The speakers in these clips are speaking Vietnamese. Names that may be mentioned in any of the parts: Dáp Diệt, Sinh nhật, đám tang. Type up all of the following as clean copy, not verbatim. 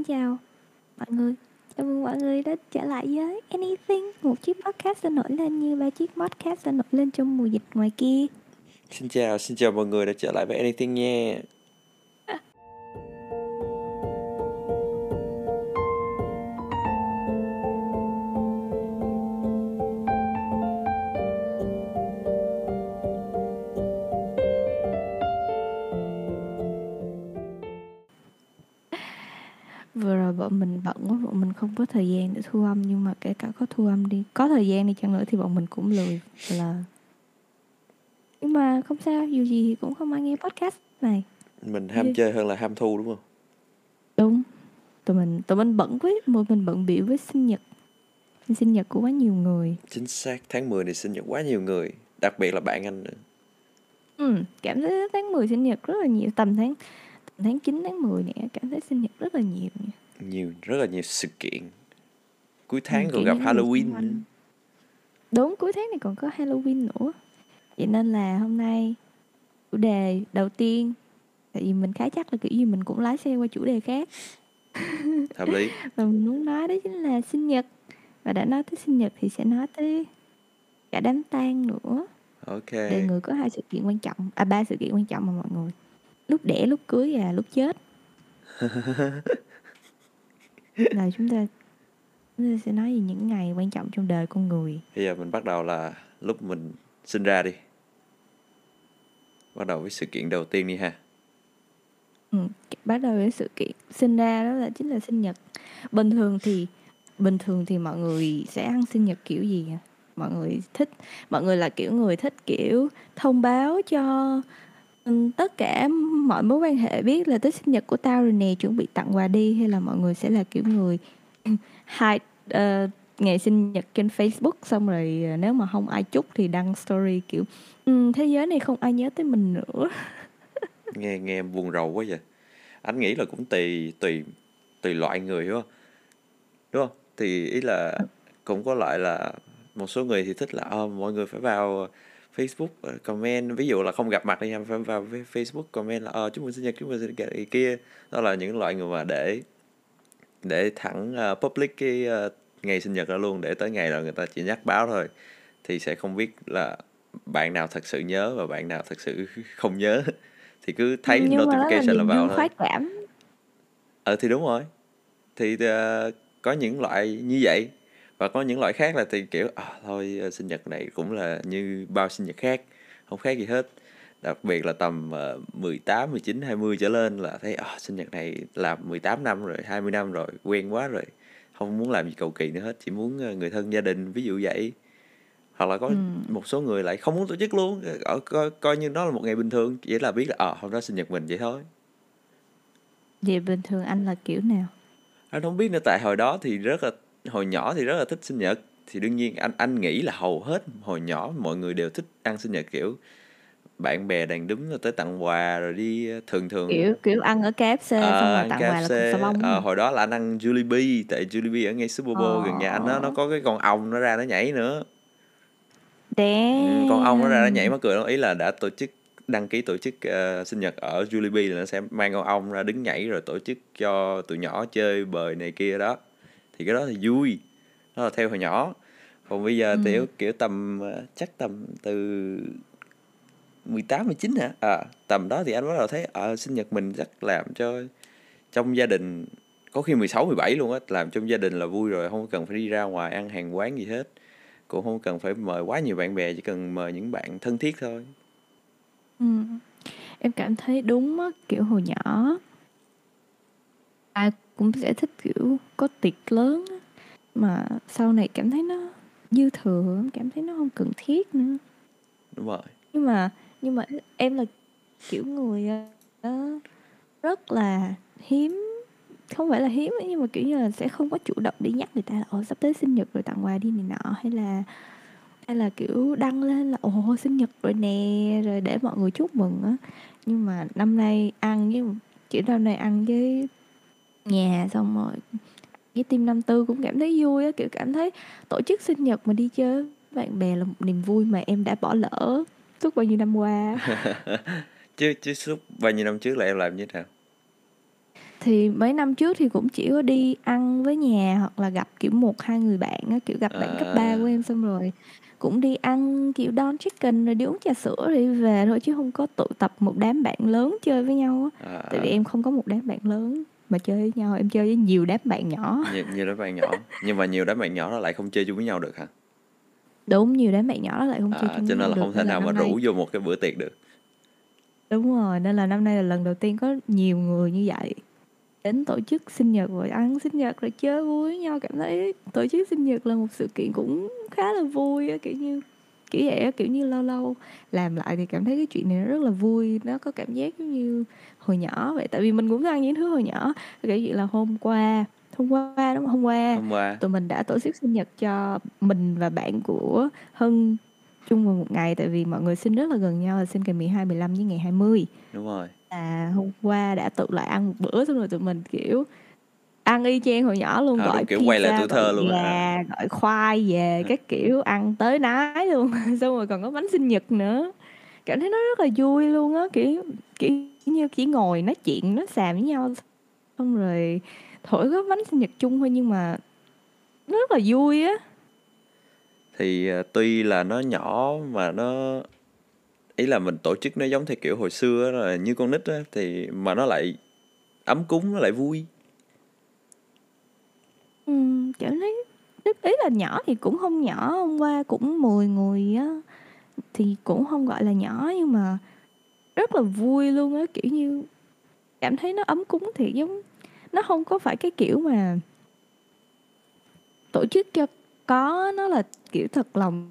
Xin chào mọi người, chào mừng mọi người đã trở lại với ANNIEthing, một chiếc podcast đã nổi lên như ba chiếc podcast đã nổi lên trong mùa dịch ngoài kia. Xin chào mọi người đã trở lại với ANNIEthing nha. Bọn mình không có thời gian để thu âm, nhưng mà kể cả có thu âm đi, có thời gian đi chăng nữa thì bọn mình cũng lười là. Nhưng mà không sao, dù gì thì cũng không ai nghe podcast này. Mình ham chơi hơn là ham thu, đúng không? Đúng. Tụi mình bận biểu với sinh nhật của quá nhiều người. Chính xác, tháng 10 này sinh nhật quá nhiều người, đặc biệt là bạn anh nữa. Cảm thấy tháng 10 sinh nhật rất là nhiều, tầm tháng 9 tháng 10 này cảm thấy sinh nhật rất là nhiều. Rất là nhiều sự kiện. Cuối tháng còn gặp Halloween. Đúng, cuối tháng này còn có Halloween nữa. Vậy nên là hôm nay chủ đề đầu tiên, tại vì mình khá chắc là kiểu gì mình cũng lái xe qua chủ đề khác. Hợp lý. Và mình muốn nói đó chính là sinh nhật. Và đã nói tới sinh nhật thì sẽ nói tới cả đám tang nữa. Ok. Để người có 2 sự kiện quan trọng, 3 sự kiện quan trọng mà mọi người. Lúc đẻ, lúc cưới và lúc chết. Là chúng ta sẽ nói về những ngày quan trọng trong đời con người. Bây giờ mình bắt đầu là lúc mình sinh ra đi. Bắt đầu với sự kiện đầu tiên đi ha. Bắt đầu với sự kiện sinh ra, đó là chính là sinh nhật. Bình thường thì mọi người sẽ ăn sinh nhật kiểu gì hả? Mọi người là kiểu người thích kiểu thông báo cho tất cả mọi mối quan hệ biết là tới sinh nhật của tao rồi nè, chuẩn bị tặng quà đi, hay là mọi người sẽ là kiểu người hide ngày sinh nhật trên Facebook, xong rồi nếu mà không ai chúc thì đăng story kiểu thế giới này không ai nhớ tới mình nữa. nghe em buồn rầu quá vậy. Anh nghĩ là cũng tùy loại người, hiểu không? Đúng không? Thì ý là cũng có loại là một số người thì thích là mọi người phải vào Facebook comment, ví dụ là không gặp mặt đi, em phải vào Facebook comment là chúc mừng sinh nhật, chúc mừng sinh nhật kia. Đó là những loại người mà để thẳng public cái ngày sinh nhật ra luôn, để tới ngày rồi người ta chỉ nhắc báo thôi, thì sẽ không biết là bạn nào thật sự nhớ và bạn nào thật sự không nhớ, thì cứ thấy notification là vào thôi. Thì đúng rồi, thì có những loại như vậy. Và có những loại khác là thì kiểu thôi sinh nhật này cũng là như bao sinh nhật khác, không khác gì hết. Đặc biệt là tầm 18, 19, 20 trở lên là thấy sinh nhật này làm 18 năm rồi, 20 năm rồi, quen quá rồi, không muốn làm gì cầu kỳ nữa hết, chỉ muốn người thân gia đình, ví dụ vậy. Hoặc là có một số người lại không muốn tổ chức luôn, coi như nó là một ngày bình thường, chỉ là biết là hôm đó sinh nhật mình vậy thôi. Vậy bình thường anh là kiểu nào? Anh không biết nữa, tại hồi nhỏ thì rất là thích sinh nhật, thì đương nhiên anh nghĩ là hầu hết hồi nhỏ mọi người đều thích ăn sinh nhật, kiểu bạn bè đàn đúng rồi tới tặng quà rồi đi, thường kiểu ăn ở KFC xong rồi tặng KFC, quà là cục xà bông. Hồi đó là anh ăn Jollibee, tại Jollibee ở ngay Super Bowl gần nhà anh, nó có cái con ong nó ra nó nhảy nữa. Con ong nó ra nó nhảy mắc cười lắm, ý là đã tổ chức đăng ký tổ chức sinh nhật ở Jollibee là nó sẽ mang con ong ra đứng nhảy rồi tổ chức cho tụi nhỏ chơi bời này kia đó. Thì cái đó thì vui, đó là theo hồi nhỏ. Còn bây giờ kiểu tầm chắc tầm từ 18, 19 hả? Tầm đó thì anh bắt đầu thấy sinh nhật mình chắc làm cho trong gia đình, có khi 16, 17 luôn á, làm trong gia đình là vui rồi, không cần phải đi ra ngoài ăn hàng quán gì hết, cũng không cần phải mời quá nhiều bạn bè, chỉ cần mời những bạn thân thiết thôi. Em cảm thấy đúng á, kiểu hồi nhỏ cũng sẽ thích kiểu có tiệc lớn á, mà sau này cảm thấy nó dư thừa, cảm thấy nó không cần thiết nữa. Đúng rồi. Nhưng mà em là kiểu người rất là hiếm, không phải là hiếm nhưng mà kiểu như là sẽ không có chủ động đi nhắc người ta là sắp tới sinh nhật rồi tặng quà đi này nọ, hay là kiểu đăng lên là sinh nhật rồi nè, rồi để mọi người chúc mừng á. Nhưng mà năm nay ăn với nhà xong rồi cái team 54 cũng cảm thấy vui á, kiểu cảm thấy tổ chức sinh nhật mà đi chơi bạn bè là một niềm vui mà em đã bỏ lỡ suốt bao nhiêu năm qua. Chứ suốt bao nhiêu năm trước là em làm như thế nào? Thì mấy năm trước thì cũng chỉ có đi ăn với nhà hoặc là gặp kiểu 1-2 người bạn á, kiểu gặp bạn cấp 3 của em xong rồi cũng đi ăn kiểu don chicken rồi đi uống trà sữa rồi đi về thôi, chứ không có tụ tập một đám bạn lớn chơi với nhau á. Tại vì em không có một đám bạn lớn mà chơi với nhau, em chơi với nhiều đám bạn nhỏ. Nhiều đám bạn nhỏ. Nhưng mà nhiều đám bạn nhỏ nó lại không chơi chung với nhau được hả? Đúng, nhiều đám bạn nhỏ nó lại không chơi chung với nhau được. Cho nên là không thể nào mà rủ vô một cái bữa tiệc được. Đúng rồi, nên là năm nay là lần đầu tiên có nhiều người như vậy đến tổ chức sinh nhật, rồi ăn sinh nhật, rồi chơi vui với nhau. Cảm thấy tổ chức sinh nhật là một sự kiện cũng khá là vui, kiểu vậy, kiểu như lâu lâu làm lại thì cảm thấy cái chuyện này nó rất là vui, nó có cảm giác giống như hồi nhỏ vậy. Tại vì mình cũng ăn những thứ hồi nhỏ, kiểu như là hôm qua đúng không? Hôm qua tụi mình đã tổ chức sinh nhật cho mình và bạn của Hưng chung vào một ngày, tại vì mọi người sinh rất là gần nhau, là sinh ngày 12, 15 với ngày 20. Đúng rồi. À, hôm qua đã tụ lại ăn một bữa xong rồi tụi mình kiểu ăn y chang hồi nhỏ luôn, gọi kiểu pizza, quay lại tuổi thơ luôn, gọi khoai về các kiểu, ăn tới nái luôn. Xong rồi còn có bánh sinh nhật nữa, cảm thấy nó rất là vui luôn á, kiểu như chỉ ngồi nói chuyện nói xàm với nhau xong rồi thổi góp bánh sinh nhật chung thôi, nhưng mà nó rất là vui á. Thì tuy là nó nhỏ mà nó, ý là mình tổ chức nó giống theo kiểu hồi xưa là như con nít á, thì mà nó lại ấm cúng, nó lại vui. Cảm thấy ý là nhỏ thì cũng không nhỏ, hôm qua cũng 10 người á thì cũng không gọi là nhỏ, nhưng mà rất là vui luôn á, kiểu như cảm thấy nó ấm cúng thiệt. Giống nó không có phải cái kiểu mà tổ chức cho có, nó là kiểu thật lòng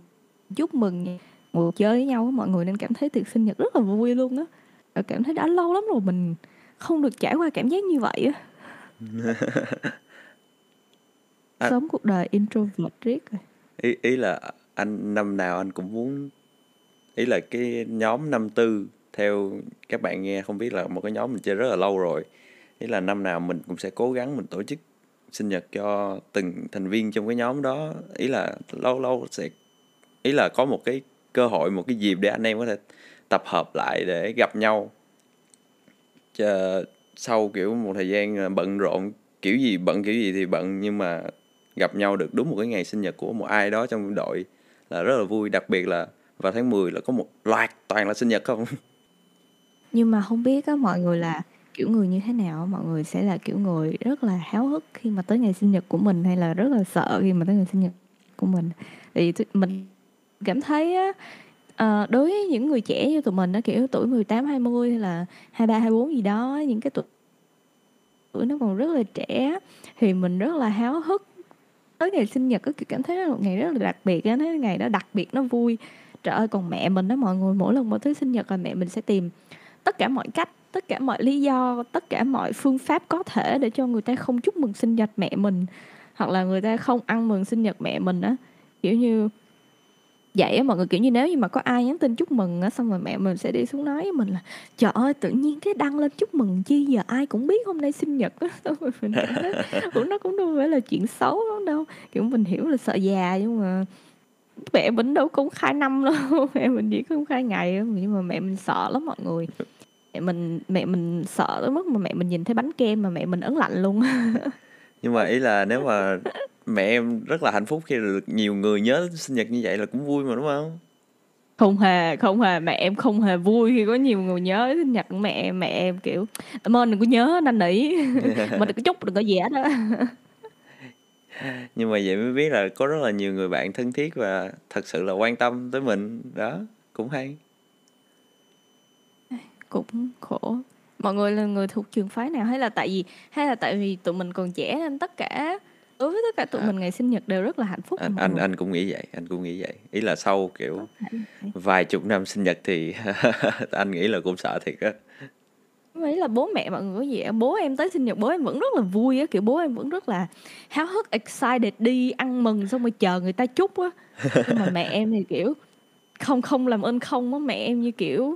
chúc mừng ngồi chơi với nhau mọi người, nên cảm thấy tiệc sinh nhật rất là vui luôn á. Cảm thấy đã lâu lắm rồi mình không được trải qua cảm giác như vậy á. Sống cuộc đời introvert riết rồi. Ý là anh năm nào anh cũng muốn, ý là cái nhóm năm tư, theo các bạn nghe không biết là một cái nhóm mình chơi rất là lâu rồi, ý là năm nào mình cũng sẽ cố gắng mình tổ chức sinh nhật cho từng thành viên trong cái nhóm đó. Ý là lâu lâu sẽ, ý là có một cái cơ hội, một cái dịp để anh em có thể tập hợp lại để gặp nhau. Chờ sau kiểu một thời gian bận rộn, kiểu gì thì bận, nhưng mà gặp nhau được đúng một cái ngày sinh nhật của một ai đó trong đội là rất là vui. Đặc biệt là vào tháng 10 là có một loạt toàn là sinh nhật không. Nhưng mà không biết á, mọi người là kiểu người như thế nào? Mọi người sẽ là kiểu người rất là háo hức khi mà tới ngày sinh nhật của mình, hay là rất là sợ khi mà tới ngày sinh nhật của mình? Thì mình cảm thấy á, đối với những người trẻ như tụi mình á, kiểu tuổi 18, 20 hay là 23, 24 gì đó, những cái tuổi nó còn rất là trẻ, thì mình rất là háo hức tới ngày sinh nhật. Có cảm thấy đó là một ngày rất là đặc biệt, cái ngày đó đặc biệt nó vui. Trời ơi, còn mẹ mình đó mọi người, mỗi lần mà tới sinh nhật là mẹ mình sẽ tìm tất cả mọi cách, tất cả mọi lý do, tất cả mọi phương pháp có thể để cho người ta không chúc mừng sinh nhật mẹ mình, hoặc là người ta không ăn mừng sinh nhật mẹ mình á, kiểu như vậy á mọi người. Kiểu như nếu như mà có ai nhắn tin chúc mừng á, xong rồi mẹ mình sẽ đi xuống nói với mình là trời ơi, tự nhiên cái đăng lên chúc mừng chi giờ ai cũng biết hôm nay sinh nhật á. Xong rồi mình nói nó cũng đâu phải là chuyện xấu lắm đâu, kiểu mình hiểu là sợ già, nhưng mà mẹ mình đâu công khai năm đâu, mẹ mình chỉ công khai ngày. Nhưng mà mẹ mình sợ lắm mọi người, mẹ mình sợ tới mức mà mẹ mình nhìn thấy bánh kem mà mẹ mình ấn lạnh luôn. Nhưng mà ý là nếu mà mẹ em rất là hạnh phúc khi được nhiều người nhớ sinh nhật như vậy là cũng vui mà, đúng không? Không hề, mẹ em không hề vui khi có nhiều người nhớ sinh nhật của mẹ. Mẹ em kiểu cảm ơn, đừng có nhớ năn nỉ. Mà đừng có chúc, đừng có dễ đó. Nhưng mà vậy mới biết là có rất là nhiều người bạn thân thiết và thật sự là quan tâm tới mình đó, cũng hay. Cũng khổ. Mọi người là người thuộc trường phái nào? Hay là tại vì tụi mình còn trẻ nên đối với tất cả tụi mình ngày sinh nhật đều rất là hạnh phúc. Anh cũng nghĩ vậy. Ý là sau kiểu vài chục năm sinh nhật thì anh nghĩ là cũng sợ thiệt á. Ý là bố mẹ mọi người có gì, bố em tới sinh nhật bố em vẫn rất là vui á, kiểu bố em vẫn rất là háo hức, excited đi ăn mừng xong rồi chờ người ta chúc á. Nhưng mà mẹ em thì kiểu không làm ơn không á, mẹ em như kiểu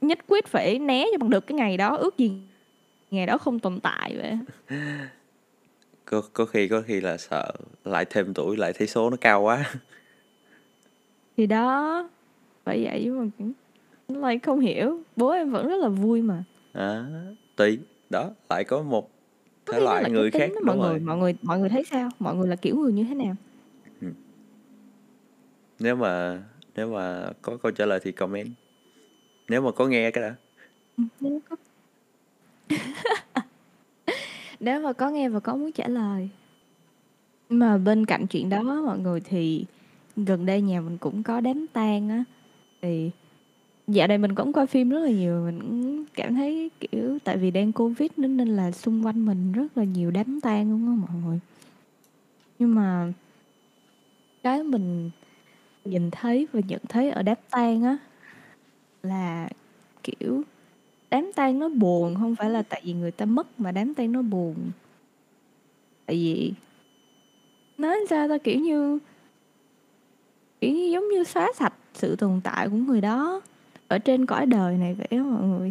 nhất quyết phải né cho bằng được cái ngày đó, ước gì ngày đó không tồn tại vậy. Có khi là sợ lại thêm tuổi, lại thấy số nó cao quá thì đó, bởi vậy mà lại không hiểu. Bố em vẫn rất là vui mà. Tùy đó, lại có một thể loại người khác. Mọi người thấy sao? Mọi người là kiểu người như thế nào? Nếu mà có câu trả lời thì comment. Nếu mà có nghe cái đã. Nếu mà có nghe và có muốn trả lời. Mà bên cạnh chuyện đó mọi người thì gần đây nhà mình cũng có đám tang á. Thì dạo này mình cũng coi phim rất là nhiều. Mình cũng cảm thấy kiểu tại vì đang Covid nữa nên là xung quanh mình rất là nhiều đám tang luôn á mọi người. Nhưng mà cái mình nhìn thấy và nhận thấy ở đám tang á là kiểu đám tang nó buồn, không phải là tại vì người ta mất mà đám tang nó buồn. Tại vì nói ra ta kiểu như giống như xóa sạch sự tồn tại của người đó ở trên cõi đời này vậy đó mọi người.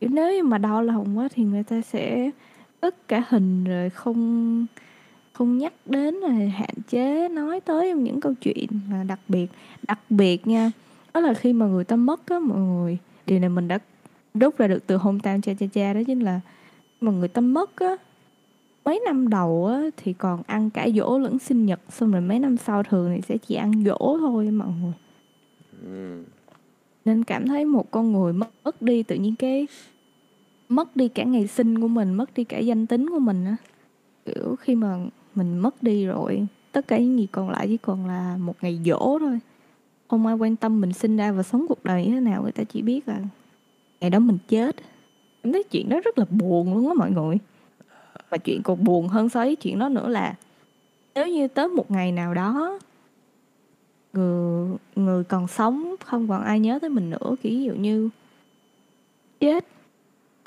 Kiểu nếu mà đau lòng quá thì người ta sẽ ức cả hình rồi không nhắc đến, rồi hạn chế nói tới những câu chuyện. Và đặc biệt nha, đó là khi mà người ta mất á mọi người. Điều này mình đã rút ra được từ hometown cha, đó chính là mà người ta mất á, mấy năm đầu á thì còn ăn cả giỗ lẫn sinh nhật, xong rồi mấy năm sau thường thì sẽ chỉ ăn giỗ thôi mọi người. Nên cảm thấy một con người mất đi tự nhiên cái mất đi cả ngày sinh của mình, mất đi cả danh tính của mình á. Kiểu khi mà mình mất đi rồi, tất cả những gì còn lại chỉ còn là một ngày giỗ thôi. Không ai quan tâm mình sinh ra và sống cuộc đời như thế nào, người ta chỉ biết là ngày đó mình chết. Em thấy chuyện đó rất là buồn luôn á mọi người. Và chuyện còn buồn hơn so với chuyện đó nữa là nếu như tới một ngày nào đó người còn sống không còn ai nhớ tới mình nữa, kiểu ví dụ như chết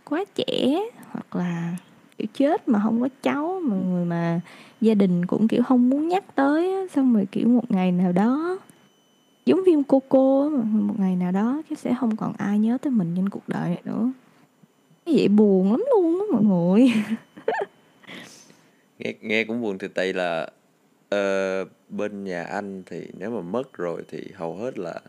quá trẻ, hoặc là kiểu chết mà không có cháu, mà người mà gia đình cũng kiểu không muốn nhắc tới, xong rồi kiểu một ngày nào đó giống phim Coco, một ngày nào đó chứ sẽ không còn ai nhớ tới mình trên cuộc đời này nữa. Cái vậy buồn lắm luôn đó mọi người. Nghe cũng buồn. Thì tại là bên nhà anh thì nếu mà mất rồi thì hầu hết là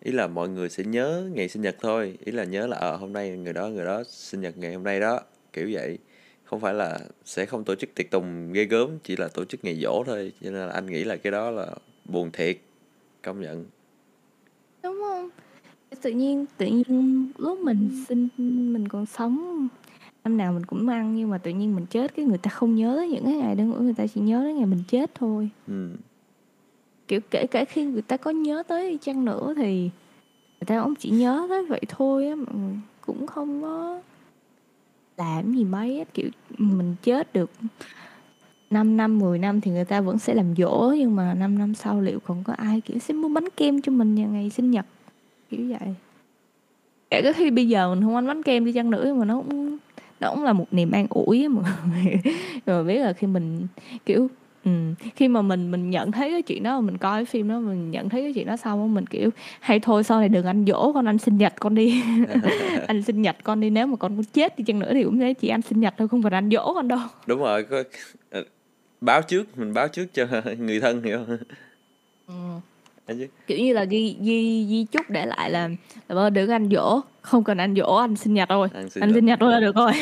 ý là mọi người sẽ nhớ ngày sinh nhật thôi, ý là nhớ là hôm nay người đó sinh nhật ngày hôm nay đó, kiểu vậy. Không phải là sẽ không tổ chức tiệc tùng ghê gớm, chỉ là tổ chức ngày giỗ thôi. Cho nên là anh nghĩ là cái đó là buồn thiệt, công nhận đúng không? Tự nhiên lúc mình sinh, mình còn sống năm nào mình cũng ăn, nhưng mà tự nhiên mình chết cái người ta không nhớ tới những cái ngày đó nữa, người ta chỉ nhớ tới ngày mình chết thôi. Kiểu kể cả khi người ta có nhớ tới chăng nữa thì người ta cũng chỉ nhớ tới vậy thôi á, cũng không có làm gì mấy á. Kiểu mình chết được 5 năm, 10 năm thì người ta vẫn sẽ làm giỗ, nhưng mà 5 năm sau liệu còn có ai kiểu sẽ mua bánh kem cho mình ngày sinh nhật, kiểu vậy. Kể cả khi bây giờ mình không ăn bánh kem đi chăng nữa mà nó cũng là một niềm an ủi mà. Rồi biết là khi mình kiểu khi mà mình nhận thấy cái chuyện đó, mình coi cái phim đó, mình nhận thấy cái chuyện đó xong mình kiểu hay thôi sau này đừng ăn giỗ con, ăn sinh nhật con đi. Ăn sinh nhật con đi, nếu mà con muốn chết đi chăng nữa thì cũng thế, chỉ ăn sinh nhật thôi, không cần ăn giỗ con đâu. Đúng rồi, báo trước cho người thân, hiểu không? Kiểu như là di chúc để lại là đừng ăn giỗ, không cần ăn giỗ, ăn sinh nhật thôi, ăn sinh nhật thôi là được rồi.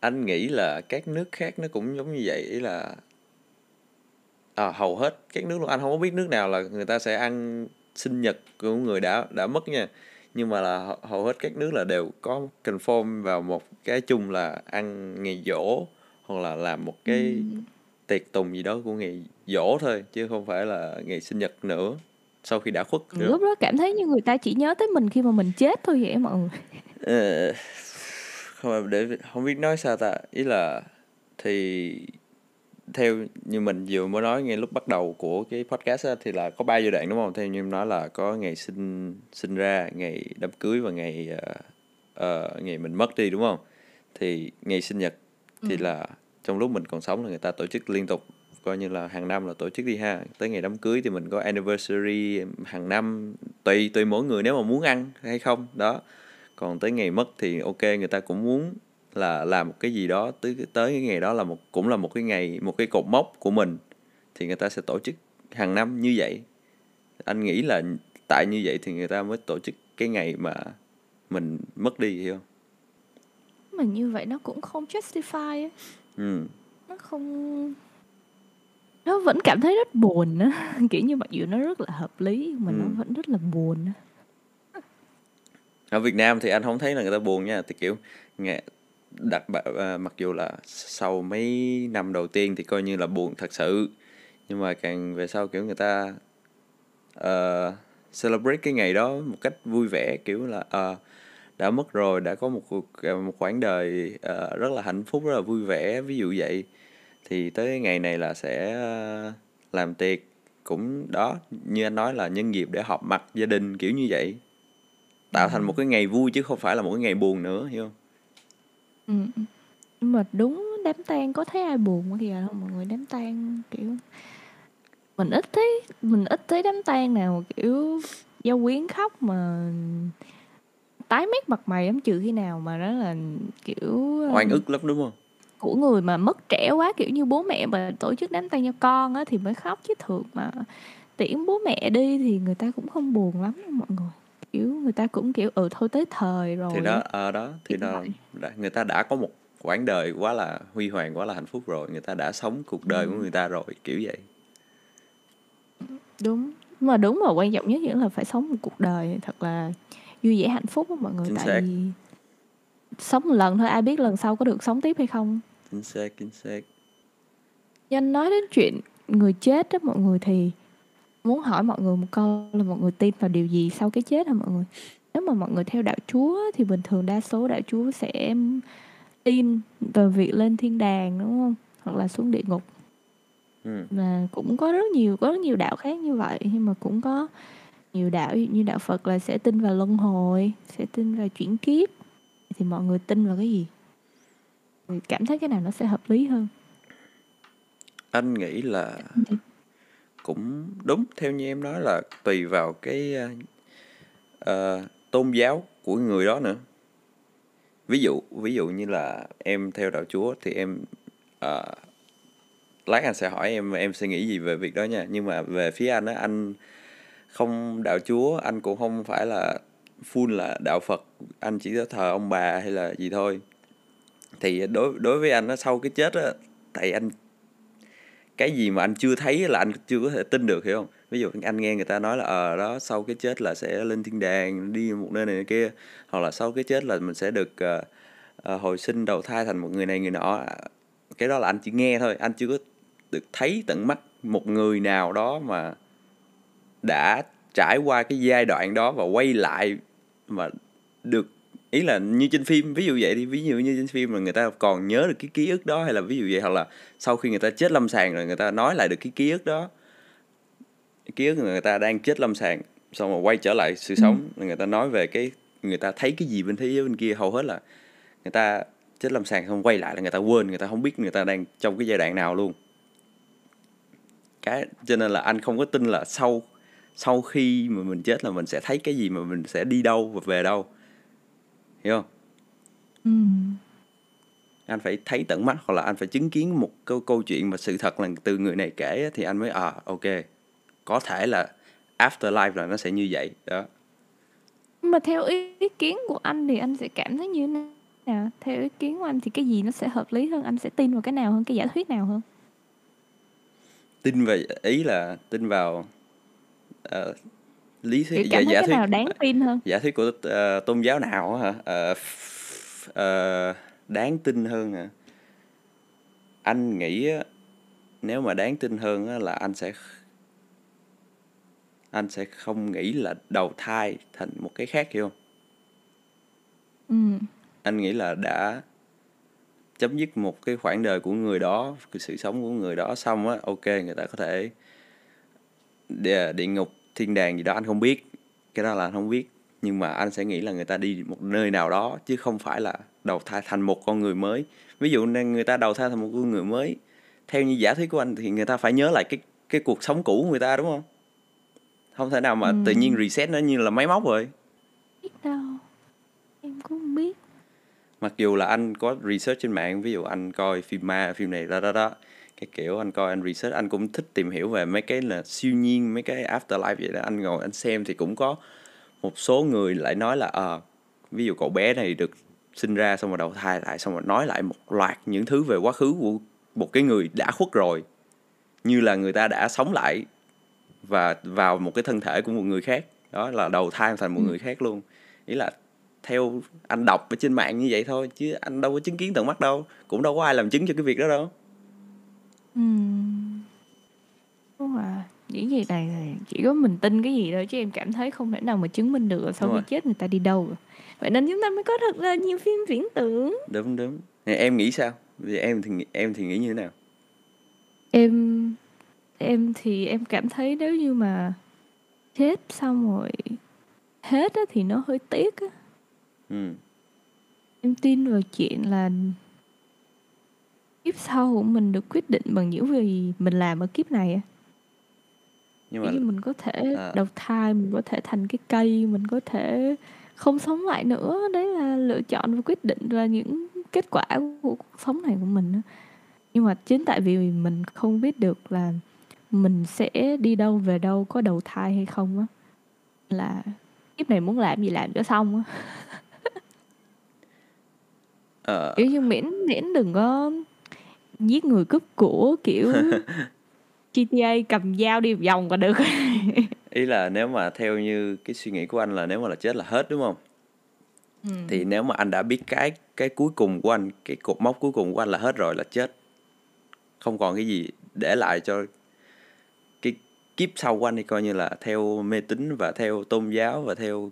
Anh nghĩ là các nước khác nó cũng giống như vậy, ý là hầu hết các nước luôn. Anh không có biết nước nào là người ta sẽ ăn sinh nhật của người đã mất nha, nhưng mà là hầu hết các nước là đều có conform vào một cái chung là ăn ngày giỗ, hoặc là làm một cái tiệc tùng gì đó của ngày giỗ thôi, chứ không phải là ngày sinh nhật nữa, sau khi đã khuất nữa. Lúc đó cảm thấy như người ta chỉ nhớ tới mình khi mà mình chết thôi vậy mọi người. Không biết nói sao ta, ý là thì theo như mình vừa mới nói ngay lúc bắt đầu của cái podcast á, thì là có 3 giai đoạn đúng không? Theo như em nói là có ngày sinh ra, ngày đám cưới và ngày mình mất đi đúng không? Thì ngày sinh nhật thì là trong lúc mình còn sống là người ta tổ chức liên tục, coi như là hàng năm là tổ chức đi ha. Tới ngày đám cưới thì mình có anniversary hàng năm, tùy mỗi người nếu mà muốn ăn hay không đó. Còn tới ngày mất thì ok, người ta cũng muốn là làm một cái gì đó tới cái ngày đó là cũng là một cái cột mốc của mình, thì người ta sẽ tổ chức hàng năm như vậy. Anh nghĩ là tại như vậy thì người ta mới tổ chức cái ngày mà mình mất đi, hiểu không? mà như vậy nó cũng không justify ấy. Ừ. Nó không, nó vẫn cảm thấy rất buồn á. Kiểu như mặc dù nó rất là hợp lý mà nó vẫn rất là buồn á. Ở Việt Nam thì anh không thấy là người ta buồn nha. Thì kiểu mặc dù là sau mấy năm đầu tiên thì coi như là buồn thật sự, nhưng mà càng về sau kiểu người ta celebrate cái ngày đó một cách vui vẻ, kiểu là đã mất rồi, đã có một khoảng đời rất là hạnh phúc, rất là vui vẻ, ví dụ vậy. Thì tới ngày này là sẽ làm tiệc, cũng đó như anh nói là nhân dịp để họp mặt gia đình kiểu như vậy, tạo thành một cái ngày vui chứ không phải là một cái ngày buồn nữa, hiểu không? Ừ. Nhưng mà đúng, đám tang có thấy ai buồn kìa đâu mọi người. Đám tang kiểu mình ít thấy đám tang nào kiểu gia quyến khóc mà tái mét mặt mày lắm, trừ khi nào mà đó là kiểu oan ức lắm, đúng không? Của người mà mất trẻ quá, kiểu như bố mẹ mà tổ chức đám tang cho con á thì mới khóc, chứ thường mà tiễn bố mẹ đi thì người ta cũng không buồn lắm mọi người. Kiểu người ta cũng kiểu thôi tới thời rồi. Thì đó, người ta đã có một quãng đời quá là huy hoàng, quá là hạnh phúc rồi, người ta đã sống cuộc đời của người ta rồi, kiểu vậy. Đúng, mà đúng mà quan trọng nhất vẫn là phải sống một cuộc đời thật là vui vẻ hạnh phúc đó mọi người. Chính tại xác. Vì sống một lần thôi, ai biết lần sau có được sống tiếp hay không. Chính xác. Anh nói đến chuyện người chết đó mọi người thì muốn hỏi mọi người một câu là mọi người tin vào điều gì sau cái chết hả mọi người? Nếu mà mọi người theo đạo Chúa thì bình thường đa số đạo Chúa sẽ tin về việc lên thiên đàng, đúng không? Hoặc là xuống địa ngục. Mà cũng có rất nhiều đạo khác như vậy, nhưng mà cũng có nhiều đạo như đạo Phật là sẽ tin vào luân hồi, sẽ tin vào chuyển kiếp. Thì mọi người tin vào cái gì? Người cảm thấy cái nào nó sẽ hợp lý hơn? Anh nghĩ là cũng đúng theo như em nói là tùy vào cái tôn giáo của người đó nữa. Ví dụ như là em theo đạo Chúa thì em lát anh sẽ hỏi em suy nghĩ gì về việc đó nha. Nhưng mà về phía anh á, anh không đạo Chúa, anh cũng không phải là full là đạo Phật, anh chỉ có thờ ông bà hay là gì thôi. Thì đối với anh á, sau cái chết á, tại anh cái gì mà anh chưa thấy là anh chưa có thể tin được, hiểu không? Ví dụ anh nghe người ta nói là đó sau cái chết là sẽ lên thiên đàng, đi một nơi này nơi kia, hoặc là sau cái chết là mình sẽ được hồi sinh đầu thai thành một người này người nọ. Cái đó là anh chỉ nghe thôi, anh chưa có được thấy tận mắt một người nào đó mà đã trải qua cái giai đoạn đó và quay lại mà được, ý là như trên phim, ví dụ vậy đi, ví dụ như trên phim mà người ta còn nhớ được cái ký ức đó, hay là ví dụ vậy, hoặc là sau khi người ta chết lâm sàng rồi người ta nói lại được cái ký ức đó, ký ức người ta đang chết lâm sàng xong rồi quay trở lại sự sống, người ta nói về cái người ta thấy cái gì bên thế giới bên kia. Hầu hết là người ta chết lâm sàng không quay lại là người ta quên, người ta không biết người ta đang trong cái giai đoạn nào luôn. Cái cho nên là anh không có tin là sau khi mà mình chết là mình sẽ thấy cái gì, mà mình sẽ đi đâu và về đâu, hiểu không? Anh phải thấy tận mắt, hoặc là anh phải chứng kiến một câu chuyện mà sự thật là từ người này kể thì anh mới ok, có thể là afterlife là nó sẽ như vậy đó. Mà theo ý kiến của anh thì anh sẽ cảm thấy như thế nào? Theo ý kiến của anh thì cái gì nó sẽ hợp lý hơn? Anh sẽ tin vào cái nào hơn, cái giả thuyết nào hơn? Tin về, ý là tin vào lý thuyết, giả thuyết nào đáng tin hơn? Giả thuyết của tôn giáo nào hả? Đáng tin hơn hả? Anh nghĩ nếu mà đáng tin hơn là anh sẽ không nghĩ là đầu thai thành một cái khác, hiểu không? Anh nghĩ là đã chấm dứt một cái khoảng đời của người đó, cái sự sống của người đó xong á, ok, người ta có thể địa ngục, thiên đàng gì đó anh không biết, cái đó là anh không biết, nhưng mà anh sẽ nghĩ là người ta đi một nơi nào đó chứ không phải là đầu thai thành một con người mới. Ví dụ nên người ta đầu thai thành một con người mới theo như giả thuyết của anh thì người ta phải nhớ lại cái cuộc sống cũ của người ta, đúng không? Không thể nào mà tự nhiên reset nó như là máy móc rồi. Biết đâu, em cũng không biết. Mặc dù là anh có research trên mạng, ví dụ anh coi phim ma, phim này đó cái kiểu, anh coi, anh research, anh cũng thích tìm hiểu về mấy cái là siêu nhiên, mấy cái afterlife vậy đó. Anh ngồi anh xem thì cũng có một số người lại nói là ví dụ cậu bé này được sinh ra xong rồi đầu thai lại, xong rồi nói lại một loạt những thứ về quá khứ của một cái người đã khuất rồi, như là người ta đã sống lại và vào một cái thân thể của một người khác, đó là đầu thai thành một người khác luôn. Ý là theo anh đọc ở trên mạng như vậy thôi, chứ anh đâu có chứng kiến tận mắt đâu, cũng đâu có ai làm chứng cho cái việc đó đâu. Đúng rồi, những gì này thì chỉ có mình tin cái gì thôi, chứ em cảm thấy không thể nào mà chứng minh được sau khi chết người ta đi đâu rồi. Vậy nên chúng ta mới có thật là nhiều phim viễn tưởng. Đúng, đúng. Em nghĩ sao? Em thì nghĩ như thế nào? Em cảm thấy nếu như mà chết xong rồi hết á, thì nó hơi tiếc á. Em tin vào chuyện là kiếp sau của mình được quyết định bằng những gì mình làm ở kiếp này á. Nhưng mà mình có thể đầu thai, mình có thể thành cái cây, mình có thể không sống lại nữa. Đấy là lựa chọn và quyết định và những kết quả của cuộc sống này của mình á. Nhưng mà chính tại vì mình không biết được là mình sẽ đi đâu, về đâu, có đầu thai hay không á, là kiếp này muốn làm gì làm cho xong á. Kiểu như miễn đừng có giết người cướp của, kiểu GTA cầm dao đi vòng còn được. Ý là nếu mà theo như cái suy nghĩ của anh là nếu mà là chết là hết, đúng không? Thì nếu mà anh đã biết cái cuối cùng của anh, cái cột mốc cuối cùng của anh là hết rồi, là chết, không còn cái gì để lại cho cái kiếp sau của anh, thì coi như là theo mê tín và theo tôn giáo và theo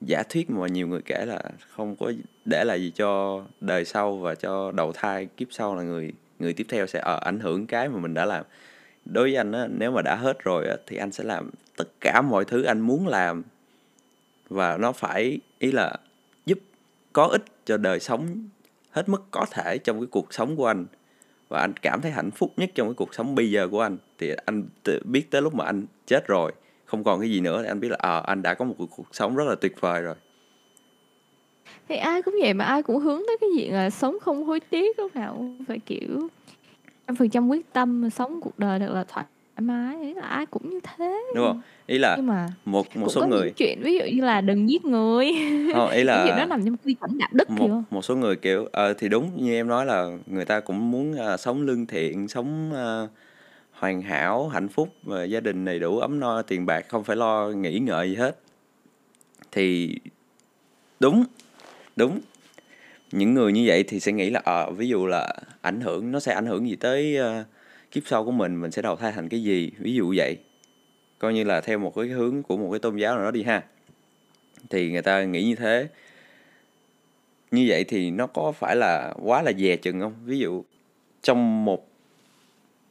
giả thuyết mà nhiều người kể là không có để lại gì cho đời sau và cho đầu thai kiếp sau, là người tiếp theo sẽ ảnh hưởng cái mà mình đã làm. Đối với anh á, nếu mà đã hết rồi á, thì anh sẽ làm tất cả mọi thứ anh muốn làm, và nó phải, ý là giúp có ích cho đời sống hết mức có thể trong cái cuộc sống của anh, và anh cảm thấy hạnh phúc nhất trong cái cuộc sống bây giờ của anh. Thì anh biết tới lúc mà anh chết rồi, không còn cái gì nữa, thì anh biết là anh đã có một cuộc sống rất là tuyệt vời rồi. Thì ai cũng vậy mà, ai cũng hướng tới cái diện là sống không hối tiếc, lúc nào phải kiểu 100% quyết tâm sống cuộc đời thật là thoải mái. Ý là ai cũng như thế, đúng không? Ý là mà một số người chuyện ví dụ như là đừng giết người, không, ý là nó nằm trong quy chuẩn đạo đức. Một số người kiểu thì đúng như em nói là người ta cũng muốn sống lương thiện, sống hoàn hảo, hạnh phúc, và gia đình đầy đủ, ấm no, tiền bạc không phải lo nghĩ ngợi gì hết. Thì đúng những người như vậy thì sẽ nghĩ là ví dụ là nó sẽ ảnh hưởng gì tới kiếp sau của mình sẽ đầu thai thành cái gì, ví dụ vậy, coi như là theo một cái hướng của một cái tôn giáo nào đó đi ha, thì người ta nghĩ như thế. Như vậy thì nó có phải là quá là dè chừng không? Ví dụ trong một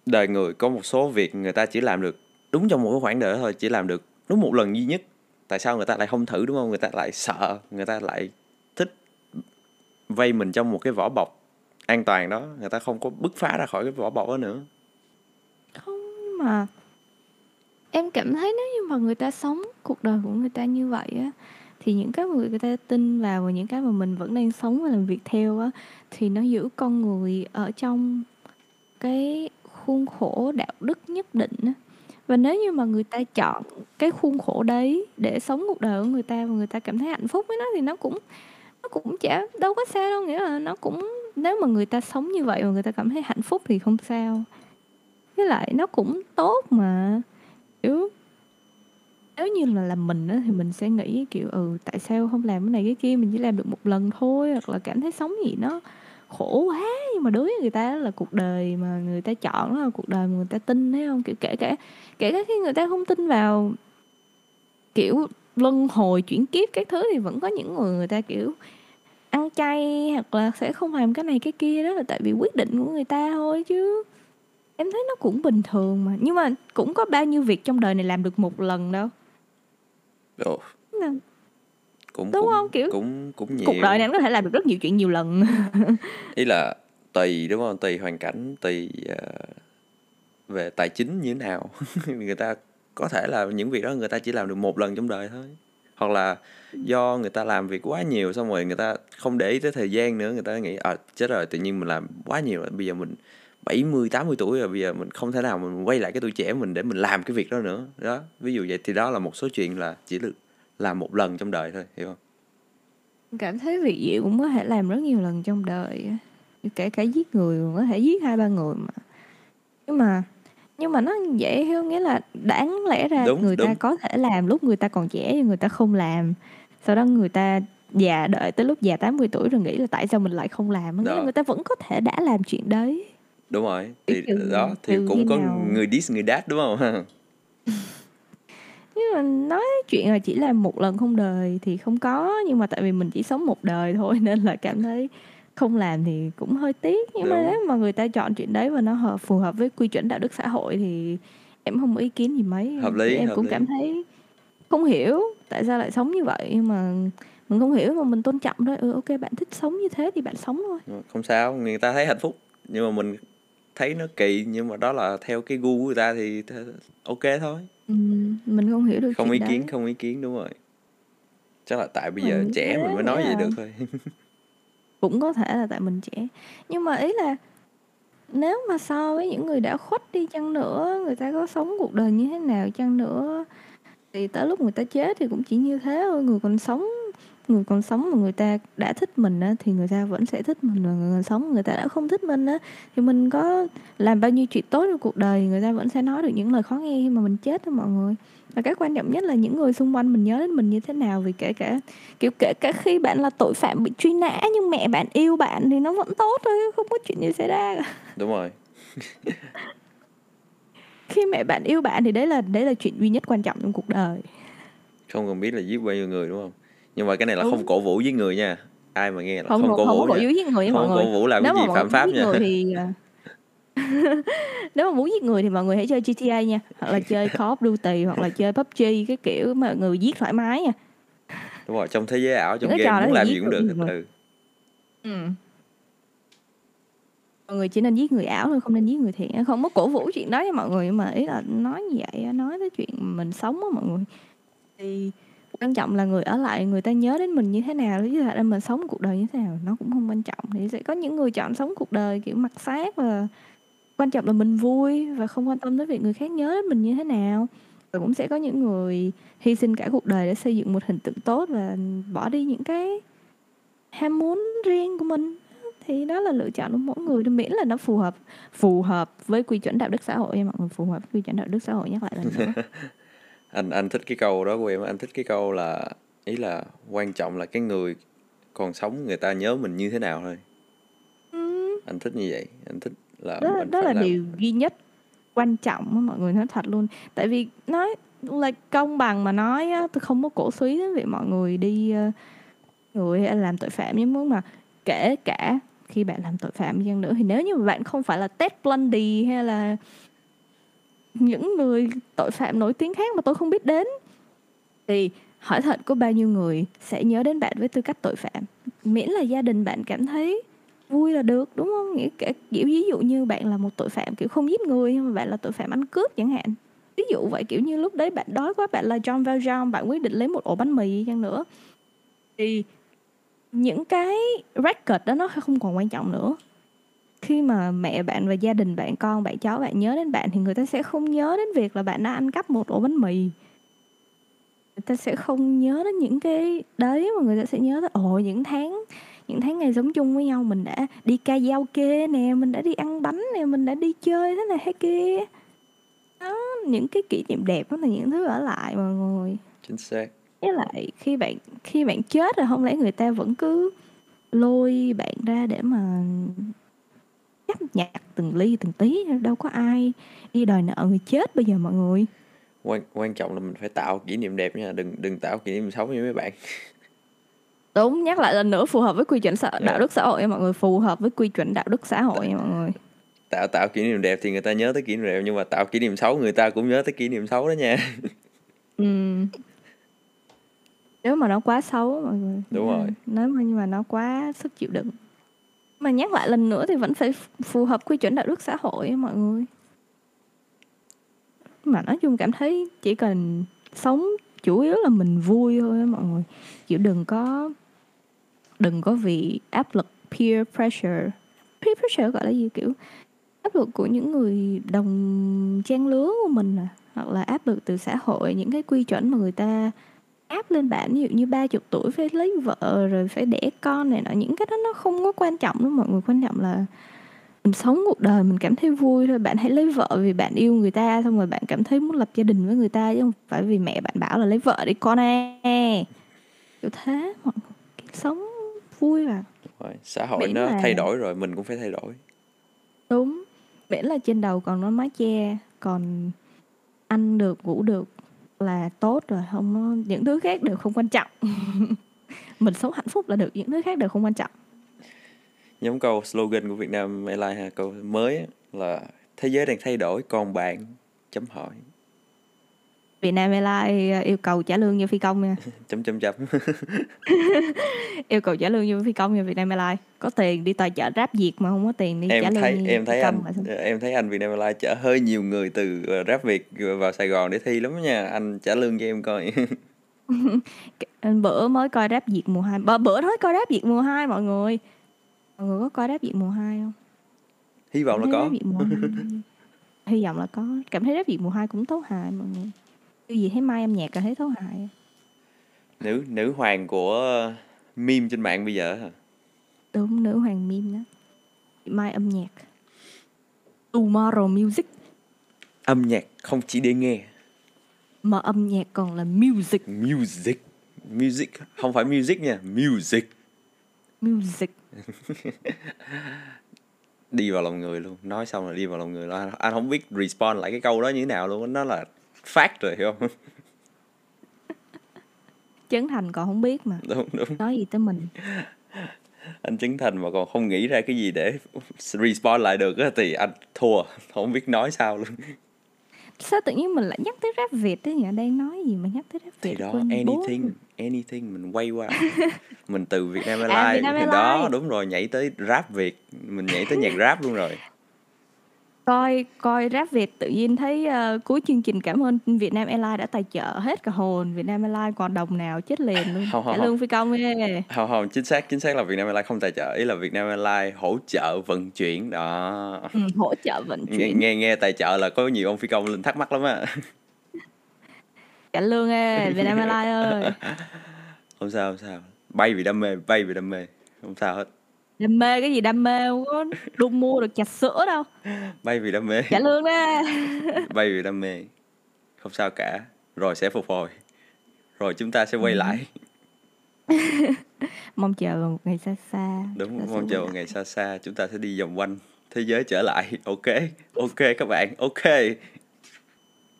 đời người có một số việc người ta chỉ làm được đúng trong một cái khoảng đời thôi, chỉ làm được đúng một lần duy nhất. Tại sao người ta lại không thử, đúng không? Người ta lại sợ, người ta lại thích vây mình trong một cái vỏ bọc an toàn đó, người ta không có bứt phá ra khỏi cái vỏ bọc đó nữa. Không, mà em cảm thấy nếu như mà người ta sống cuộc đời của người ta như vậy á, thì những cái mà người ta tin vào và những cái mà mình vẫn đang sống và làm việc theo á, thì nó giữ con người ở trong cái khuôn khổ đạo đức nhất định á. Và nếu như mà người ta chọn cái khuôn khổ đấy để sống cuộc đời của người ta và người ta cảm thấy hạnh phúc với nó, thì nó cũng chả đâu có sao đâu. Nghĩa là nó cũng, nếu mà người ta sống như vậy mà người ta cảm thấy hạnh phúc thì không sao. Với lại nó cũng tốt mà, kiểu nếu như là làm mình á, thì mình sẽ nghĩ kiểu tại sao không làm cái này cái kia, mình chỉ làm được một lần thôi, hoặc là cảm thấy sống gì nó khổ quá. Nhưng mà đối với người ta là cuộc đời mà người ta chọn, đó là cuộc đời mà người ta tin, thấy không? Kiểu kể cả khi người ta không tin vào kiểu luân hồi chuyển kiếp các thứ, thì vẫn có những người ta kiểu ăn chay hoặc là sẽ không làm cái này cái kia, đó là tại vì quyết định của người ta thôi. Chứ em thấy nó cũng bình thường mà. Nhưng mà cũng có bao nhiêu việc trong đời này làm được một lần đâu. Ồ, đúng không? Kiểu cũng nhiều. Cuộc đời này em có thể làm được rất nhiều chuyện nhiều lần. Ý là tùy, đúng không? Tùy hoàn cảnh, tùy về tài chính như thế nào. Người ta có thể là những việc đó người ta chỉ làm được một lần trong đời thôi, hoặc là do người ta làm việc quá nhiều xong rồi người ta không để ý tới thời gian nữa, người ta nghĩ chết rồi, tự nhiên mình làm quá nhiều rồi, bây giờ mình 70-80 tuổi rồi, bây giờ mình không thể nào mình quay lại cái tuổi trẻ mình để mình làm cái việc đó nữa đó. Ví dụ vậy, thì đó là một số chuyện là chỉ được làm một lần trong đời thôi, hiểu không? Cảm thấy việc gì cũng có thể làm rất nhiều lần trong đời, kể cả giết người có thể giết 2-3 người mà. Nhưng mà nó dễ hiểu, nghĩa là đáng lẽ ra người ta có thể làm lúc người ta còn trẻ nhưng người ta không làm. Sau đó người ta già, đợi tới lúc già 80 tuổi rồi nghĩ là tại sao mình lại không làm. Nghĩa là người ta vẫn có thể đã làm chuyện đấy. Đúng rồi, thì cũng có nào người diss người đát đúng không? Nhưng mà nói chuyện là chỉ là một lần không đời thì không có. Nhưng mà tại vì mình chỉ sống một đời thôi nên là cảm thấy không làm thì cũng hơi tiếc. Nhưng mà nếu mà người ta chọn chuyện đấy và nó phù hợp với quy chuẩn đạo đức xã hội thì em không có ý kiến gì mấy. Hợp lý. Em cũng cảm thấy không hiểu tại sao lại sống như vậy. Nhưng mà mình không hiểu mà mình tôn trọng thôi. Ok, bạn thích sống như thế thì bạn sống thôi, không sao, người ta thấy hạnh phúc. Nhưng mà mình thấy nó kỳ, nhưng mà đó là theo cái gu của người ta thì ok thôi. Mình không hiểu được không ý kiến đấy. Không ý kiến, đúng rồi. Chắc là tại bây giờ trẻ mình mới nói vậy được thôi. Cũng có thể là tại mình trẻ. Nhưng mà ý là nếu mà so với những người đã khuất đi chăng nữa, người ta có sống cuộc đời như thế nào chăng nữa, thì tới lúc người ta chết thì cũng chỉ như thế thôi. Người còn sống mà người ta đã thích mình á, thì người ta vẫn sẽ thích mình. Và người còn sống người ta đã không thích mình á, thì mình có làm bao nhiêu chuyện tốt trong cuộc đời, người ta vẫn sẽ nói được những lời khó nghe khi mà mình chết đó mọi người. Và cái quan trọng nhất là những người xung quanh mình nhớ đến mình như thế nào. Vì kể cả khi bạn là tội phạm bị truy nã nhưng mẹ bạn yêu bạn thì nó vẫn tốt thôi, không có chuyện gì xảy ra. Đúng rồi. Khi mẹ bạn yêu bạn thì đấy là chuyện duy nhất quan trọng trong cuộc đời. Không cần biết là giết bao nhiêu người đúng không? Nhưng mà cái này là không cổ vũ với người nha. Ai mà nghe là không cổ vũ với người nha mọi người. Không cổ vũ làm cái gì phạm pháp nha. Thì... nếu mà muốn giết người thì mọi người hãy chơi GTA nha, hoặc là chơi Call of Duty, hoặc là chơi PUBG, cái kiểu mà người giết thoải mái nha. Đúng rồi, trong thế giới ảo, trong game muốn làm gì cũng được. Mọi người chỉ nên giết người ảo thôi, không nên giết người thiệt. Không có cổ vũ chuyện đó nha mọi người, mà ý là nói như vậy, nói tới chuyện mình sống á mọi người. Thì quan trọng là người ở lại người ta nhớ đến mình như thế nào, chứ thật ra mình sống cuộc đời như thế nào nó cũng không quan trọng. Thì sẽ có những người chọn sống cuộc đời kiểu mặc xác, và quan trọng là mình vui và không quan tâm tới việc người khác nhớ đến mình như thế nào. Và cũng sẽ có những người hy sinh cả cuộc đời để xây dựng một hình tượng tốt và bỏ đi những cái ham muốn riêng của mình. Thì đó là lựa chọn của mỗi người, miễn là nó phù hợp với quy chuẩn đạo đức xã hội nha mọi người, phù hợp với quy chuẩn đạo đức xã hội, nhắc lại lần nữa. Anh thích cái câu đó của em. Anh thích cái câu là ý là quan trọng là cái người còn sống người ta nhớ mình như thế nào thôi. Anh thích như vậy. Anh thích là đó là điều duy nhất quan trọng á mọi người, nói thật luôn. Tại vì nói là công bằng mà nói á, tôi không có cổ suý đến việc mọi người đi người làm tội phạm, nhưng muốn mà kể cả khi bạn làm tội phạm chăng nữa, thì nếu như mà bạn không phải là Ted Bundy hay là những người tội phạm nổi tiếng khác mà tôi không biết đến, thì hỏi thật có bao nhiêu người sẽ nhớ đến bạn với tư cách tội phạm. Miễn là gia đình bạn cảm thấy vui là được, đúng không? Nghĩa cả kiểu ví dụ như bạn là một tội phạm kiểu không giết người, nhưng mà bạn là tội phạm ăn cướp chẳng hạn, ví dụ vậy. Kiểu như lúc đấy bạn đói quá, bạn là John Valjean, bạn quyết định lấy một ổ bánh mì chăng nữa, thì những cái record đó nó không còn quan trọng nữa. Khi mà mẹ bạn và gia đình bạn, con bạn, cháu bạn nhớ đến bạn, thì người ta sẽ không nhớ đến việc là bạn đã ăn cắp một ổ bánh mì. Người ta sẽ không nhớ đến những cái đấy, mà người ta sẽ nhớ đến những tháng ngày sống chung với nhau, mình đã đi karaoke nè, mình đã đi ăn bánh nè, mình đã đi chơi thế này thế kia đó. Những cái kỷ niệm đẹp đó là những thứ ở lại mọi người. Chính xác. Với lại khi bạn chết rồi, không lẽ người ta vẫn cứ lôi bạn ra để mà chấp nhặt từng ly từng tí? Đâu có ai đi đòi nợ người chết bây giờ mọi người. Quan trọng là mình phải tạo kỷ niệm đẹp nha, đừng tạo kỷ niệm xấu như mấy bạn. Đúng, nhắc lại lần nữa, phù hợp với quy chuẩn đạo đức xã hội nha mọi người, phù hợp với quy chuẩn đạo đức xã hội nha mọi người. Tạo kỷ niệm đẹp thì người ta nhớ tới kỷ niệm đẹp, nhưng mà tạo kỷ niệm xấu người ta cũng nhớ tới kỷ niệm xấu đó nha. Nếu mà nó quá xấu mọi người. Đúng rồi. Nếu mà nó quá sức chịu đựng. Mà nhắc lại lần nữa thì vẫn phải phù hợp quy chuẩn đạo đức xã hội mọi người. Mà nói chung cảm thấy chỉ cần sống chủ yếu là mình vui thôi mọi người. Chứ đừng có vì áp lực peer pressure. Peer pressure gọi là gì, kiểu áp lực của những người đồng trang lứa của mình à, hoặc là áp lực từ xã hội, những cái quy chuẩn mà người ta áp lên bạn, ví dụ như 30 tuổi phải lấy vợ rồi phải đẻ con này nọ, những cái đó nó không có quan trọng đâu mọi người. Quan trọng là mình sống cuộc đời mình cảm thấy vui thôi. Bạn hãy lấy vợ vì bạn yêu người ta, xong rồi bạn cảm thấy muốn lập gia đình với người ta, chứ không phải vì mẹ bạn bảo là lấy vợ đi con này. Kiểu thế, mọi người sống vui và xã hội nó thay đổi rồi mình cũng phải thay đổi. Đúng, miễn là trên đầu còn nó mái che, còn ăn được, ngủ được là tốt rồi, không những thứ khác đều không quan trọng. Mình sống hạnh phúc là được, những thứ khác đều không quan trọng. Nhóm câu slogan của Việt Nam Airlines ha, câu mới là thế giới đang thay đổi còn bạn chấm hỏi. Việt Nam Airlines yêu cầu trả lương như phi công nha. Yêu cầu trả lương như phi công nha Việt Nam Airlines. Có tiền đi tài trợ Ráp Việt mà không có tiền đi trả lương như phi công. Em thấy anh Việt Nam Airlines chở hơi nhiều người từ Ráp Việt vào Sài Gòn để thi lắm nha. Anh trả lương cho em coi. Bữa mới coi Ráp Việt mùa 2. Bữa mới coi Ráp Việt mùa 2 mọi người. Mọi người có coi Ráp Diệt mùa 2 không? Hy vọng là có. Hy vọng là có. Cảm thấy Ráp Diệt mùa 2 cũng thấu hài mọi người. Cái gì thấy mai âm nhạc là thấy thấu hài. Nữ hoàng của meme trên mạng bây giờ hả? Đúng, nữ hoàng meme đó. Mai âm nhạc. Tomorrow music. Âm nhạc không chỉ để nghe, mà âm nhạc còn là music. Music không phải music nha, music. Đi vào lòng người luôn. Nói xong là đi vào lòng người. Anh không biết respond lại cái câu đó như thế nào luôn. Nó là fact rồi, hiểu không? Trấn Thành còn không biết mà. Đúng. Nói gì tới mình. Anh Trấn Thành mà còn không nghĩ ra cái gì để respond lại được đó, thì anh thua. Không biết nói sao luôn. Sao tự nhiên mình lại nhắc tới Rap Việt thế nhỉ? Đang nói gì mà nhắc tới Rap Việt? Thì đó, ANNIEthing mình quay qua. Mình từ Việt Nam Airlines, đó đúng rồi, nhảy tới Rap Việt. Mình nhảy tới nhạc rap luôn rồi. Coi Rap Việt tự nhiên thấy cuối chương trình cảm ơn Việt Nam Airlines đã tài trợ hết cả hồn. Việt Nam Airlines còn đồng nào chết liền luôn. Trả lương phi công ghê. Không, chính xác là Việt Nam Airlines không tài trợ. Ý là Việt Nam Airlines hỗ trợ vận chuyển đó. Ừ, hỗ trợ vận chuyển. Nghe tài trợ là có nhiều ông phi công lên thắc mắc lắm á. Trả lương ghê, Việt Nam Airlines ơi. Không sao. Bay vì đam mê. Không sao hết. Đam mê cái gì, đam mê không có đu mua được trà sữa đâu. Bay vì đam mê. Trả lương đó. Bay vì đam mê. Không sao cả. Rồi sẽ phục hồi. Rồi chúng ta sẽ quay lại. Mong chờ một ngày xa xa. Đúng, mong chờ một ngày xa xa. Chúng ta sẽ đi vòng quanh thế giới trở lại. Ok các bạn. Ok.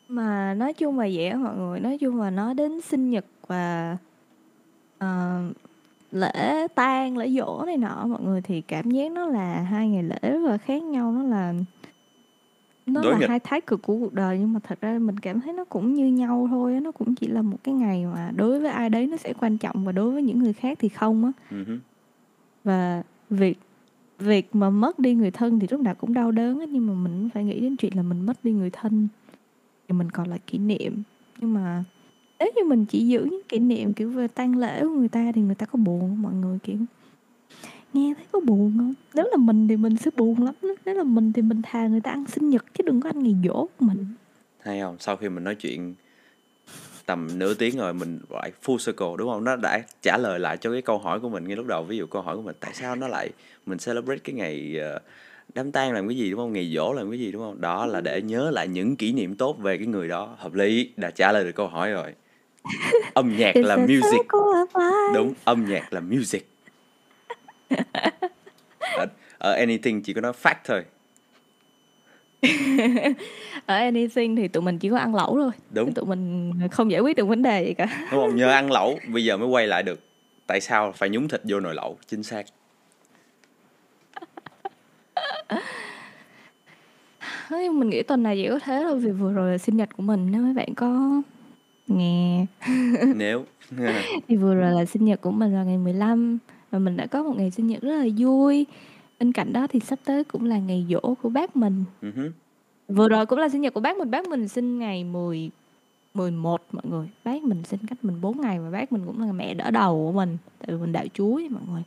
Mà nói chung là vậy mọi người. Nói chung là nói đến sinh nhật và lễ tang, lễ dỗ này nọ mọi người, thì cảm giác nó là hai ngày lễ và khác nhau, nó là hai thái cực của cuộc đời, nhưng mà thật ra mình cảm thấy nó cũng như nhau thôi, nó cũng chỉ là một cái ngày mà đối với ai đấy nó sẽ quan trọng và đối với những người khác thì không á. Và việc mà mất đi người thân thì lúc nào cũng đau đớn á, nhưng mà mình phải nghĩ đến chuyện là mình mất đi người thân thì mình còn lại kỷ niệm, nhưng mà nếu như mình chỉ giữ những kỷ niệm kiểu về tang lễ của người ta thì người ta có buồn không mọi người? Kiểu nghe thấy có buồn không? Nếu là mình thì mình sẽ buồn lắm đó. Nếu là mình thì mình thà người ta ăn sinh nhật chứ đừng có ăn ngày giỗ của mình. Hay không? Sau khi mình nói chuyện tầm nửa tiếng rồi mình lại full circle đúng không? Nó đã trả lời lại cho cái câu hỏi của mình ngay lúc đầu. Ví dụ câu hỏi của mình tại sao nó lại mình celebrate cái ngày đám tang làm cái gì đúng không? Ngày giỗ làm cái gì đúng không? Đó là để nhớ lại những kỷ niệm tốt về cái người đó. Hợp lý, đã trả lời được câu hỏi rồi. Âm nhạc là music. Đúng, âm nhạc là music. Ở ANNIEthing chỉ có nói fact thôi. Ở ANNIEthing thì tụi mình chỉ có ăn lẩu thôi. Đúng. Tụi mình không giải quyết được vấn đề gì cả. Đúng không? Nhờ ăn lẩu bây giờ mới quay lại được. Tại sao phải nhúng thịt vô nồi lẩu? Chính xác. Mình nghĩ tuần này chỉ có thế thôi. Vì vừa rồi là sinh nhật của mình. Nếu mấy bạn có nghe thì vừa rồi là sinh nhật của mình là ngày 15. Và mình đã có một ngày sinh nhật rất là vui. Bên cạnh đó thì sắp tới cũng là ngày giỗ của bác mình. Vừa rồi cũng là sinh nhật của bác mình. Bác mình sinh ngày 11 mọi người. Bác mình sinh cách mình 4 ngày. Và bác mình cũng là mẹ đỡ đầu của mình. Tại vì mình đạo chuối mọi người.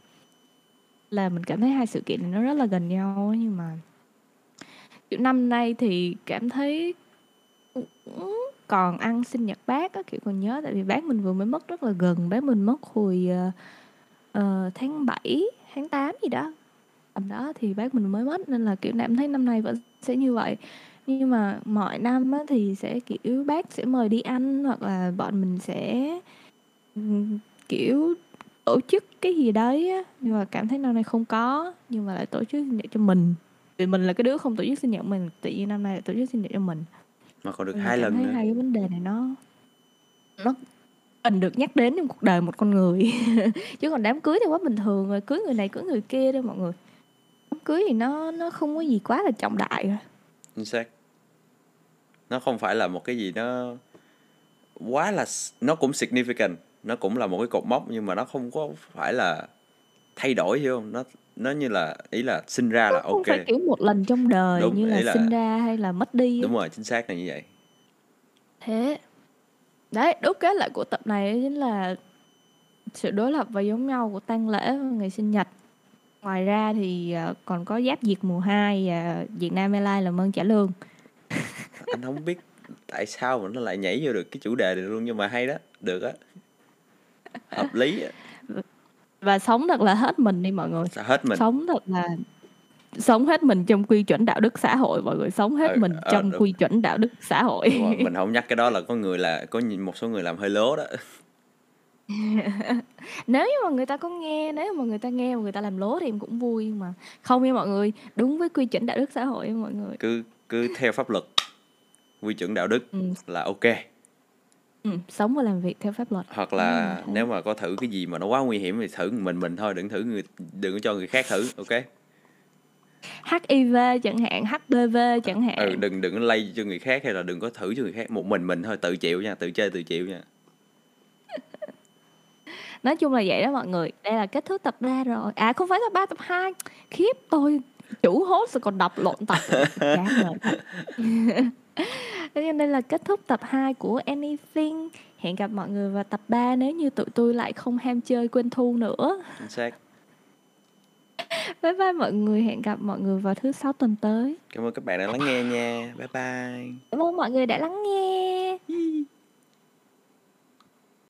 Là mình cảm thấy hai sự kiện này nó rất là gần nhau. Nhưng mà kiểu năm nay thì cảm thấy còn ăn sinh nhật bác á, kiểu còn nhớ tại vì bác mình vừa mới mất rất là gần. Bác mình mất hồi tháng 7, tháng 8 gì đó. Tầm đó thì bác mình mới mất, nên là kiểu em thấy năm nay vẫn sẽ như vậy. Nhưng mà mọi năm á, thì sẽ kiểu bác sẽ mời đi ăn, hoặc là bọn mình sẽ kiểu tổ chức cái gì đấy á. Nhưng mà cảm thấy năm nay không có, nhưng mà lại tổ chức sinh nhật cho mình. Vì mình là cái đứa không tổ chức sinh nhật mình, tự nhiên năm nay lại tổ chức sinh nhật cho mình. Mà còn được hai lần nữa. Mình cảm thấy hai cái vấn đề này nó cần được nhắc đến trong cuộc đời một con người. Chứ còn đám cưới thì quá bình thường rồi, cưới người này cưới người kia thôi mọi người. Đám cưới thì nó không có gì quá là trọng đại rồi. Chính xác. Nó không phải là một cái gì nó quá là, nó cũng significant, nó cũng là một cái cột mốc, nhưng mà nó không có phải là thay đổi, hiểu không? Nó như là, ý là sinh ra là ok. Không phải kiểu một lần trong đời. Đúng, như là sinh ra hay là mất đi. Đúng rồi, chính xác là như vậy. Thế đấy, đúc kết lại của tập này chính là sự đối lập và giống nhau của tang lễ và ngày sinh nhật. Ngoài ra thì còn có Giáp Diệt mùa 2 và Việt Nam Airlines làm ơn trả lương. Anh không biết tại sao mà nó lại nhảy vô được cái chủ đề này luôn, nhưng mà hay đó, được á, hợp lý á. Và sống thật là hết mình đi mọi người. Hết mình. Sống thật là sống hết mình trong quy chuẩn đạo đức xã hội mọi người. Sống hết mình trong quy chuẩn đạo đức xã hội. Mình không nhắc cái đó là có người là có một số người làm hơi lố đó. Nếu như mà người ta có nghe, nếu mà người ta nghe mà người ta làm lố thì em cũng vui, nhưng mà không nha mọi người, đúng với quy chuẩn đạo đức xã hội mọi người. Cứ theo pháp luật, quy chuẩn đạo đức là ok. Sống và làm việc theo pháp luật. Hoặc là nếu mà có thử cái gì mà nó quá nguy hiểm thì thử mình thôi, đừng có cho người khác thử, ok? HIV chẳng hạn, HPV chẳng hạn. Đừng có lây cho người khác, hay là đừng có thử cho người khác, một mình thôi, tự chịu nha, tự chơi tự chịu nha. Nói chung là vậy đó mọi người. Đây là kết thúc tập 3 rồi. À không phải tập 3, tập 2. Khiếp, tôi chủ host rồi còn đọc lộn tập. Chán rồi. Đây là kết thúc tập 2 của ANNIEthing. Hẹn gặp mọi người vào tập 3 nếu như tụi tôi lại không ham chơi quên thu nữa. Chính xác. Bye bye mọi người. Hẹn gặp mọi người vào thứ 6 tuần tới. Cảm ơn các bạn đã lắng nghe nha. Bye bye. Cảm ơn mọi người đã lắng nghe.